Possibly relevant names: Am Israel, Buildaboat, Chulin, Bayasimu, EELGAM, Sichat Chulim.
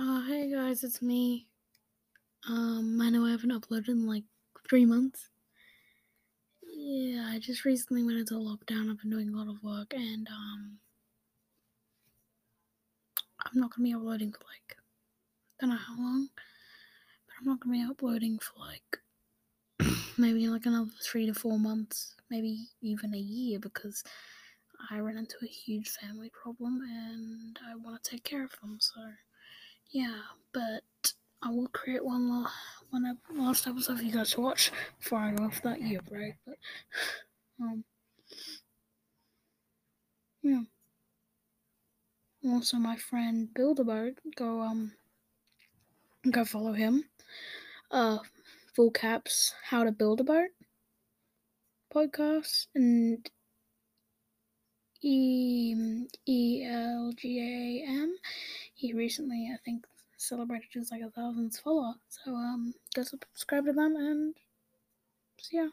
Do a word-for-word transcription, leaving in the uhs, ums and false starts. Uh, hey guys, it's me. Um, I know I haven't uploaded in like three months. Yeah, I just recently went into lockdown. I've been doing a lot of work, and um, I'm not gonna be uploading for like, I don't know how long, but I'm not gonna be uploading for like maybe like another three to four months, maybe even a year, because I ran into a huge family problem and I want to take care of them. So. Yeah, but I will create one last, one last episode for you guys to watch before I go off that year break. But, um, yeah. Also, my friend Buildaboat, go um, go follow him. Uh, full caps, how to build a boat podcast, and E E L G A M. He recently, I think, celebrated his like a thousandth follower. So um, go subscribe to them and so yeah.